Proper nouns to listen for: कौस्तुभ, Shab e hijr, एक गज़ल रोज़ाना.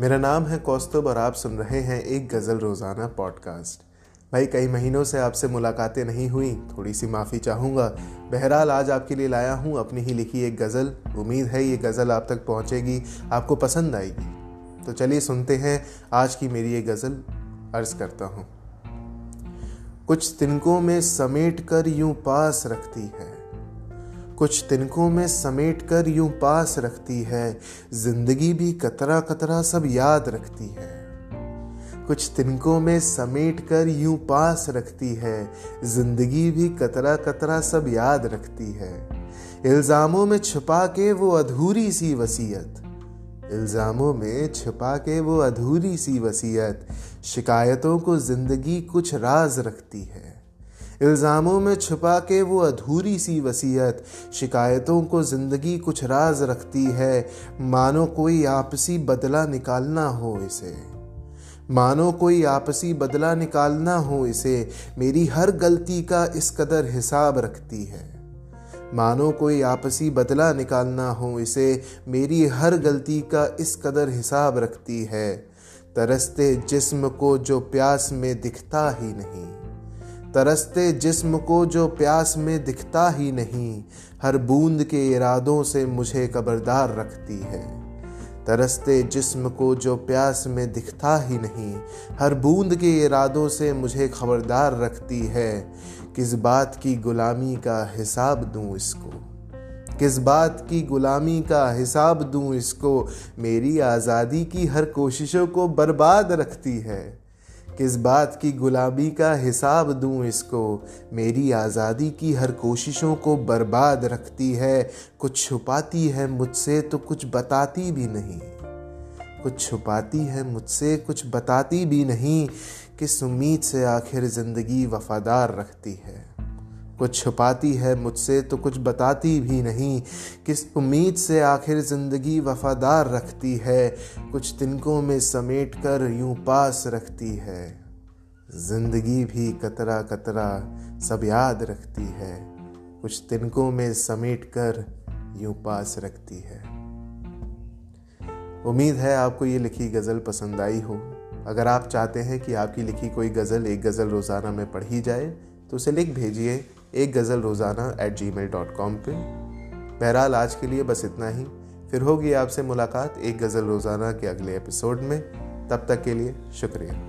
मेरा नाम है कौस्तुभ और आप सुन रहे हैं एक गज़ल रोज़ाना पॉडकास्ट। भाई कई महीनों से आपसे मुलाकातें नहीं हुई, थोड़ी सी माफ़ी चाहूँगा। बहरहाल आज आपके लिए लाया हूँ अपनी ही लिखी एक गज़ल। उम्मीद है ये गज़ल आप तक पहुँचेगी, आपको पसंद आएगी। तो चलिए सुनते हैं आज की मेरी ये गज़ल। अर्ज़ करता हूँ। कुछ तिनकों में समेट कर यूँ पास रखती है, कुछ तिनकों में समेट कर यूं पास रखती है, जिंदगी भी कतरा कतरा सब याद रखती है। कुछ तिनकों में समेट कर यूं पास रखती है, जिंदगी भी कतरा कतरा सब याद रखती है। इल्जामों में छुपा के वो अधूरी सी वसीयत, इल्जामों में छुपा के वो अधूरी सी वसीयत, शिकायतों को जिंदगी कुछ राज रखती है। इल्ज़ामों में छुपा के वो अधूरी सी वसीयत, शिकायतों को ज़िंदगी कुछ राज रखती है। मानो कोई आपसी बदला निकालना हो इसे, मानो कोई आपसी बदला निकालना हो इसे, मेरी हर गलती का इस कदर हिसाब रखती है। मानो कोई आपसी बदला निकालना हो इसे, मेरी हर गलती का इस कदर हिसाब रखती है। तरसते जिस्म को जो प्यास में दिखता ही नहीं, तरसते जिस्म को जो प्यास में दिखता ही नहीं, हर बूंद के इरादों से मुझे खबरदार रखती है। तरसते जिस्म को जो प्यास में दिखता ही नहीं, हर बूंद के इरादों से मुझे खबरदार रखती है। किस बात की गुलामी का हिसाब दूँ इसको, किस बात की गुलामी का हिसाब दूँ इसको, मेरी आज़ादी की हर कोशिशों को बर्बाद रखती है। किस बात की गुलामी का हिसाब दूँ इसको, मेरी आज़ादी की हर कोशिशों को बर्बाद रखती है। कुछ छुपाती है मुझसे तो कुछ बताती भी नहीं, कुछ छुपाती है मुझसे कुछ बताती भी नहीं, किस उम्मीद से आखिर ज़िंदगी वफादार रखती है। कुछ छुपाती है मुझसे तो कुछ बताती भी नहीं, किस उम्मीद से आखिर ज़िंदगी वफादार रखती है। कुछ तिनकों में समेट कर यूं पास रखती है, ज़िंदगी भी कतरा कतरा सब याद रखती है। कुछ तिनकों में समेट कर यूं पास रखती है। उम्मीद है आपको ये लिखी गज़ल पसंद आई हो। अगर आप चाहते हैं कि आपकी लिखी कोई गज़ल एक गज़ल रोज़ाना में पढ़ी जाए तो उसे लिख भेजिए एक गज़ल रोज़ाना @gmail.com पे। बहरहाल आज के लिए बस इतना ही। फिर होगी आपसे मुलाकात एक गज़ल रोज़ाना के अगले एपिसोड में। तब तक के लिए शुक्रिया।